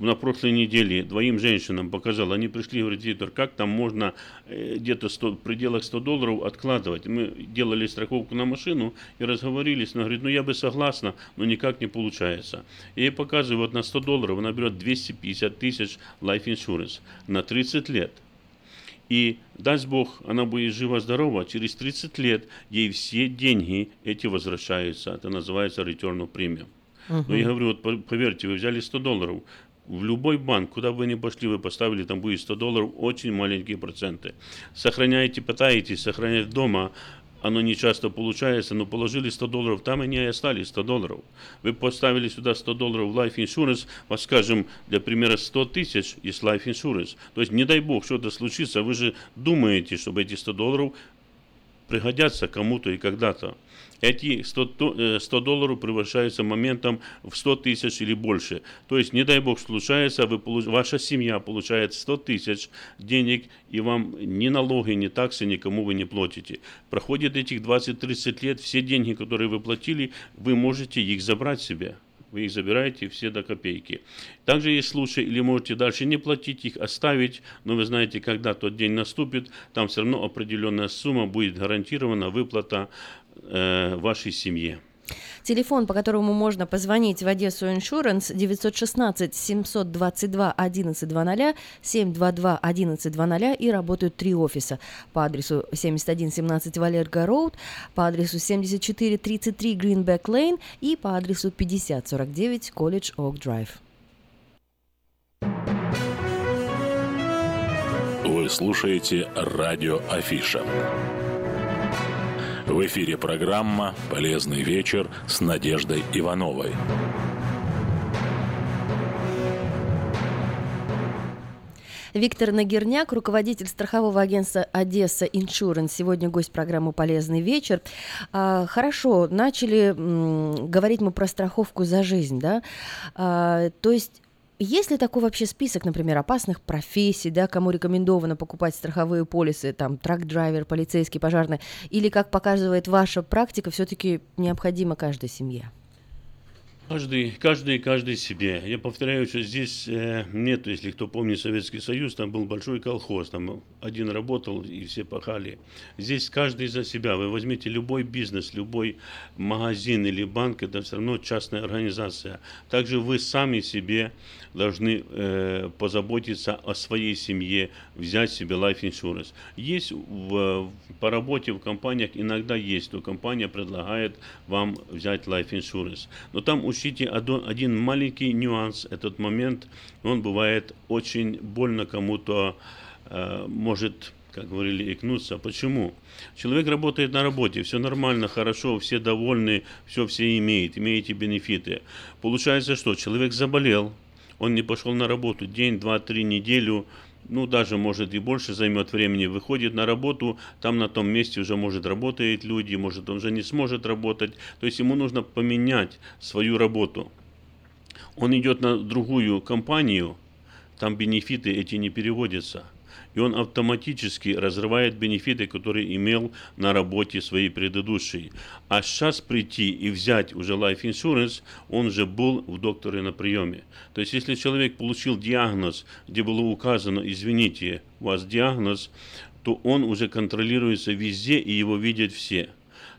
На прошлой неделе двоим женщинам показал, они пришли и говорят, Виктор, как там можно где-то в пределах $100 откладывать? Мы делали страховку на машину и разговорились, она говорит, я бы согласна, но никак не получается. Я ей показываю, вот на $100 она берет 250 тысяч life insurance на 30 лет. И, даст Бог, она будет жива-здорова, через 30 лет ей все деньги эти возвращаются. Это называется return of premium. Но я говорю, вот поверьте, вы взяли $100, в любой банк, куда бы вы ни пошли, вы поставили, там будет $100, очень маленькие проценты. Сохраняете, пытаетесь сохранять дома, оно не часто получается, но положили $100, там они и остались $100. Вы поставили сюда $100 в life insurance, вот скажем, для примера 100 тысяч из life insurance. То есть, не дай бог, что-то случится, вы же думаете, чтобы эти $100 пригодятся кому-то и когда-то. Эти $100 превращаются моментом в 100 тысяч или больше. То есть, не дай бог, случается, ваша семья получает 100 тысяч денег, и вам ни налоги, ни таксы никому вы не платите. Проходит этих 20-30 лет, все деньги, которые вы платили, вы можете их забрать себе. Вы их забираете все до копейки. Также есть случаи, или можете дальше не платить, их оставить, но вы знаете, когда тот день наступит, там все равно определенная сумма будет гарантирована, выплата вашей семье. Телефон, по которому можно позвонить в Одессу Insurance, 916-722-1100, 722-1100, и работают 3 офиса по адресу 7117 Валерга Роуд, по адресу 7433 Гринбэк Лейн и по адресу 5049 Колледж Оук Драйв. Вы слушаете радио Афиша. В эфире программа «Полезный вечер» с Надеждой Ивановой. Виктор Нагирняк, руководитель страхового агентства «Одесса Insurance», сегодня гость программы «Полезный вечер». Хорошо, начали говорить мы про страховку за жизнь, да? То есть есть ли такой вообще список, например, опасных профессий, да, кому рекомендовано покупать страховые полисы, там, трак-драйвер, полицейский, пожарный, или, как показывает ваша практика, все-таки необходима каждая семья? Каждый себе. Я повторяю, что здесь нету, если кто помнит Советский Союз, там был большой колхоз, там один работал и все пахали. Здесь каждый за себя. Вы возьмите любой бизнес, любой магазин или банк, это все равно частная организация. Также вы сами себе должны позаботиться о своей семье, взять себе life insurance. Есть по работе в компаниях, иногда есть, но компания предлагает вам взять life insurance. Но там учтите один маленький нюанс, этот момент, он бывает очень больно кому-то, может, как говорили, икнуться. Почему? Человек работает на работе, все нормально, хорошо, все довольны, все имеете бенефиты. Получается, что человек заболел, он не пошел на работу день, два, три, неделю, ну даже может и больше займет времени, выходит на работу, там на том месте уже может работают люди, может он уже не сможет работать, то есть ему нужно поменять свою работу. Он идет на другую компанию, там бенефиты эти не переводятся. И он автоматически разрывает бенефиты, которые имел на работе своей предыдущей. А сейчас прийти и взять уже life insurance, он же был в докторе на приеме. То есть, если человек получил диагноз, где было указано, извините, у вас диагноз, то он уже контролируется везде и его видят все.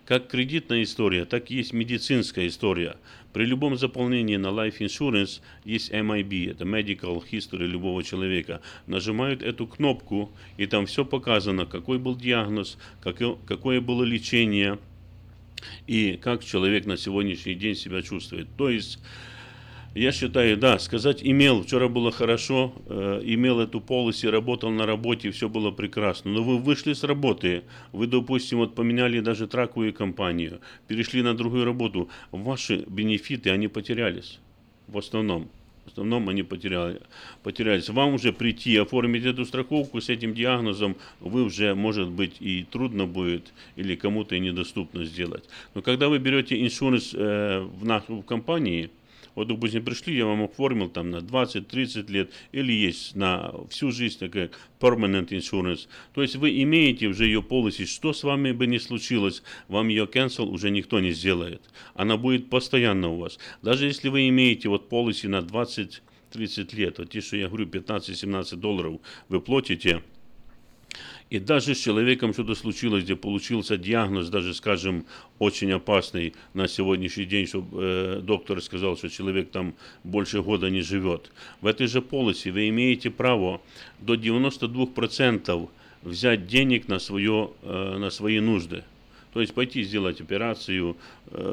Как кредитная история, так и есть медицинская история. При любом заполнении на Life Insurance есть MIB, это Medical History любого человека. Нажимают эту кнопку, и там все показано, какой был диагноз, какое было лечение, и как человек на сегодняшний день себя чувствует. То есть, я считаю, да, сказать имел, вчера было хорошо, имел эту полоси, работал на работе, все было прекрасно. Но вы вышли с работы, вы, допустим, вот поменяли даже траковую компанию, перешли на другую работу, ваши бенефиты, они потерялись в основном они потерялись. Вам уже прийти, оформить эту страховку с этим диагнозом, вы уже, может быть, и трудно будет, или кому-то и недоступно сделать. Но когда вы берете иншуранс в компании, вот, допустим, пришли, я вам оформил там на 20-30 лет, или есть на всю жизнь, такая permanent insurance. То есть вы имеете уже ее полиси, что с вами бы ни случилось, вам ее cancel уже никто не сделает. Она будет постоянно у вас. Даже если вы имеете вот полиси на 20-30 лет, вот те, что я говорю, $15-17 вы платите, и даже с человеком что-то случилось, где получился диагноз, даже, скажем, очень опасный на сегодняшний день, чтобы доктор сказал, что человек там больше года не живет. В этой же полисе вы имеете право до 92% взять денег на свои нужды. То есть пойти сделать операцию,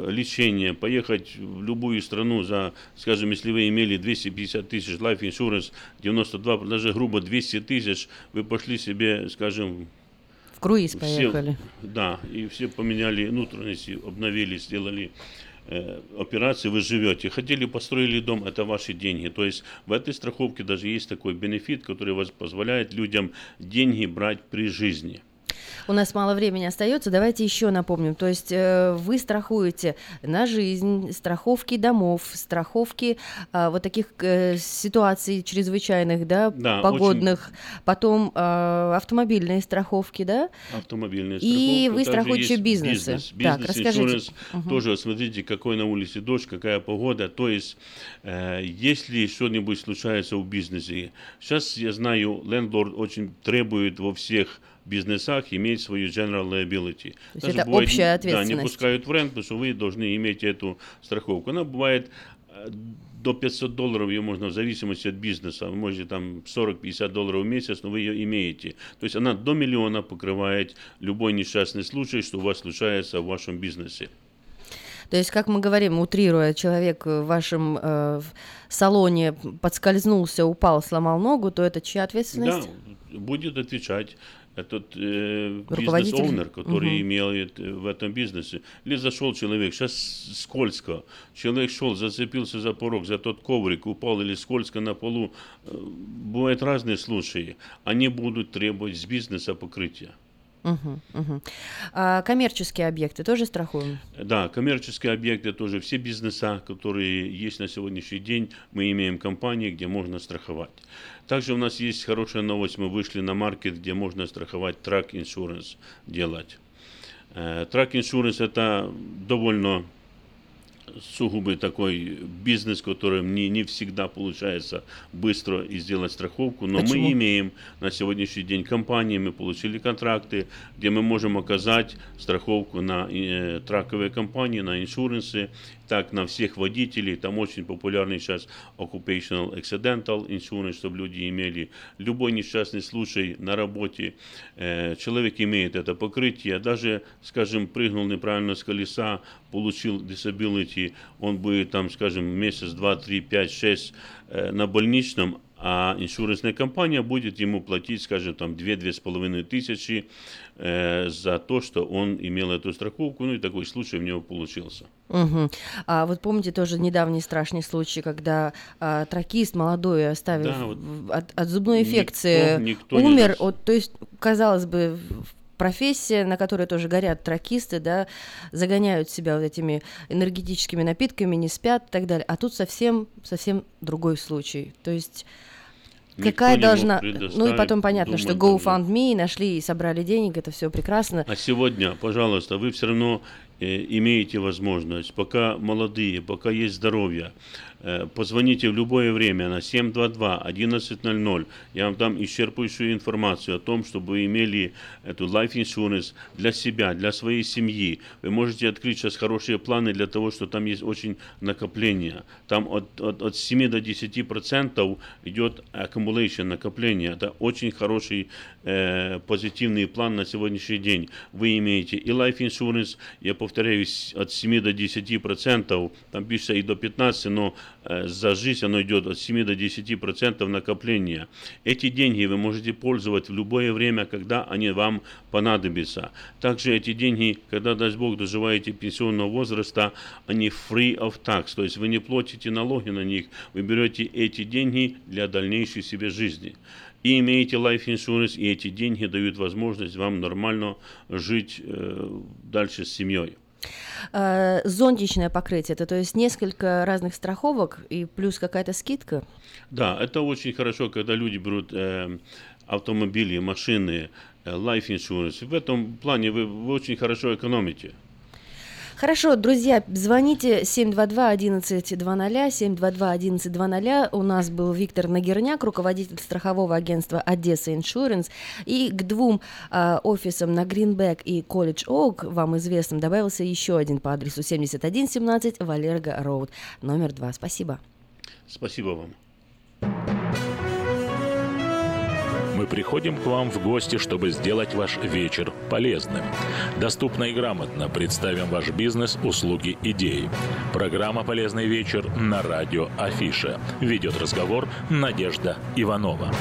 лечение, поехать в любую страну за, скажем, если вы имели 250 тысяч life insurance, 92, даже грубо 200 тысяч, вы пошли себе, скажем, в круиз поехали. Да, и все поменяли внутренности, обновили, сделали операции, вы живете. Хотели, построили дом, это ваши деньги. То есть в этой страховке даже есть такой бенефит, который позволяет людям деньги брать при жизни. У нас мало времени остается, давайте еще напомним. То есть вы страхуете на жизнь, страховки домов, страховки вот таких ситуаций чрезвычайных, да, погодных, очень... потом автомобильные страховки, да? Автомобильные страховки. И вы страхуете бизнесы. Так, расскажите. Тоже смотрите, какой на улице дождь, какая погода. То есть если что-нибудь случается в бизнесе, сейчас я знаю, лендлорд очень требует во всех бизнесах иметь свою general liability. То есть это бывает, общая ответственность. Да, не пускают в рент, потому что вы должны иметь эту страховку. Она бывает до $500, ее можно в зависимости от бизнеса, вы можете там $40-50 в месяц, но вы ее имеете. То есть она до миллиона покрывает любой несчастный случай, что у вас случается в вашем бизнесе. То есть, как мы говорим, утрируя, человек в вашем салоне подскользнулся, упал, сломал ногу, то это чья ответственность? Да, будет отвечать этот бизнес-оунер, который имеет в этом бизнесе. Или зашел человек, сейчас скользко, человек шел, зацепился за порог, за тот коврик, упал или скользко на полу. Бывают разные случаи. Они будут требовать с бизнеса покрытия. А коммерческие объекты тоже страхуем? Да, коммерческие объекты тоже. Все бизнеса, которые есть на сегодняшний день, мы имеем компании, где можно страховать. Также у нас есть хорошая новость. Мы вышли на маркет, где можно страховать Truck Insurance делать. Truck Insurance – это довольно сугубый такой бизнес, который не всегда получается быстро и сделать страховку, но Почему? Мы имеем на сегодняшний день компании, мы получили контракты, где мы можем оказать страховку на траковые компании, на иншуренсы, так на всех водителей. Там очень популярный сейчас Occupational Accidental Insurance, чтобы люди имели любой несчастный случай на работе. Человек имеет это покрытие, даже, скажем, прыгнул неправильно с колеса, получил disability, он будет там, скажем, месяц, два, три, пять, шесть на больничном, а иншурансная компания будет ему платить, скажем, там 2-2,5 тысячи за то, что он имел эту страховку, ну и такой случай у него получился. А вот помните тоже недавний страшный случай, когда тракист молодой оставил от зубной инфекции, умер, то есть, казалось бы, профессия, на которой тоже горят тракисты, да, загоняют себя вот этими энергетическими напитками, не спят и так далее. А тут совсем другой случай. То есть какая должна... Ну и потом понятно, что GoFundMe нашли и собрали денег, это все прекрасно. А сегодня, пожалуйста, вы все равно имеете возможность, пока молодые, пока есть здоровье, позвоните в любое время на 722-1100. Я вам дам исчерпывающую информацию о том, чтобы вы имели эту life insurance для себя, для своей семьи. Вы можете открыть сейчас хорошие планы для того, что там есть очень накопление. Там от 7 до 10% идет accumulation, накопление. Это очень хороший позитивный план на сегодняшний день. Вы имеете и life insurance, я повторяюсь, от 7 до 10%, там пишется и до 15%, но за жизнь оно идет от 7 до 10% накопления. Эти деньги вы можете пользовать в любое время, когда они вам понадобятся. Также эти деньги, когда, дай Бог, доживаете пенсионного возраста, они free of tax, то есть вы не платите налоги на них, вы берете эти деньги для дальнейшей себе жизни. И имеете life insurance, и эти деньги дают возможность вам нормально жить дальше с семьей. Зонтичное покрытие, это то есть несколько разных страховок и плюс какая-то скидка? Да, это очень хорошо, когда люди берут автомобили, машины, life insurance. В этом плане вы очень хорошо экономите. Хорошо, друзья, звоните 722-1100, 722-1100. У нас был Виктор Нагирняк, руководитель страхового агентства «Одесса Insurance». И к двум офисам на Гринбэк и Колледж Оук, вам известным, добавился еще один по адресу 7117 Валерга Роуд, номер 2. Спасибо. Спасибо вам. Мы приходим к вам в гости, чтобы сделать ваш вечер полезным. Доступно и грамотно представим ваш бизнес, услуги, идеи. Программа «Полезный вечер» на радио Афиша. Ведет разговор Надежда Иванова.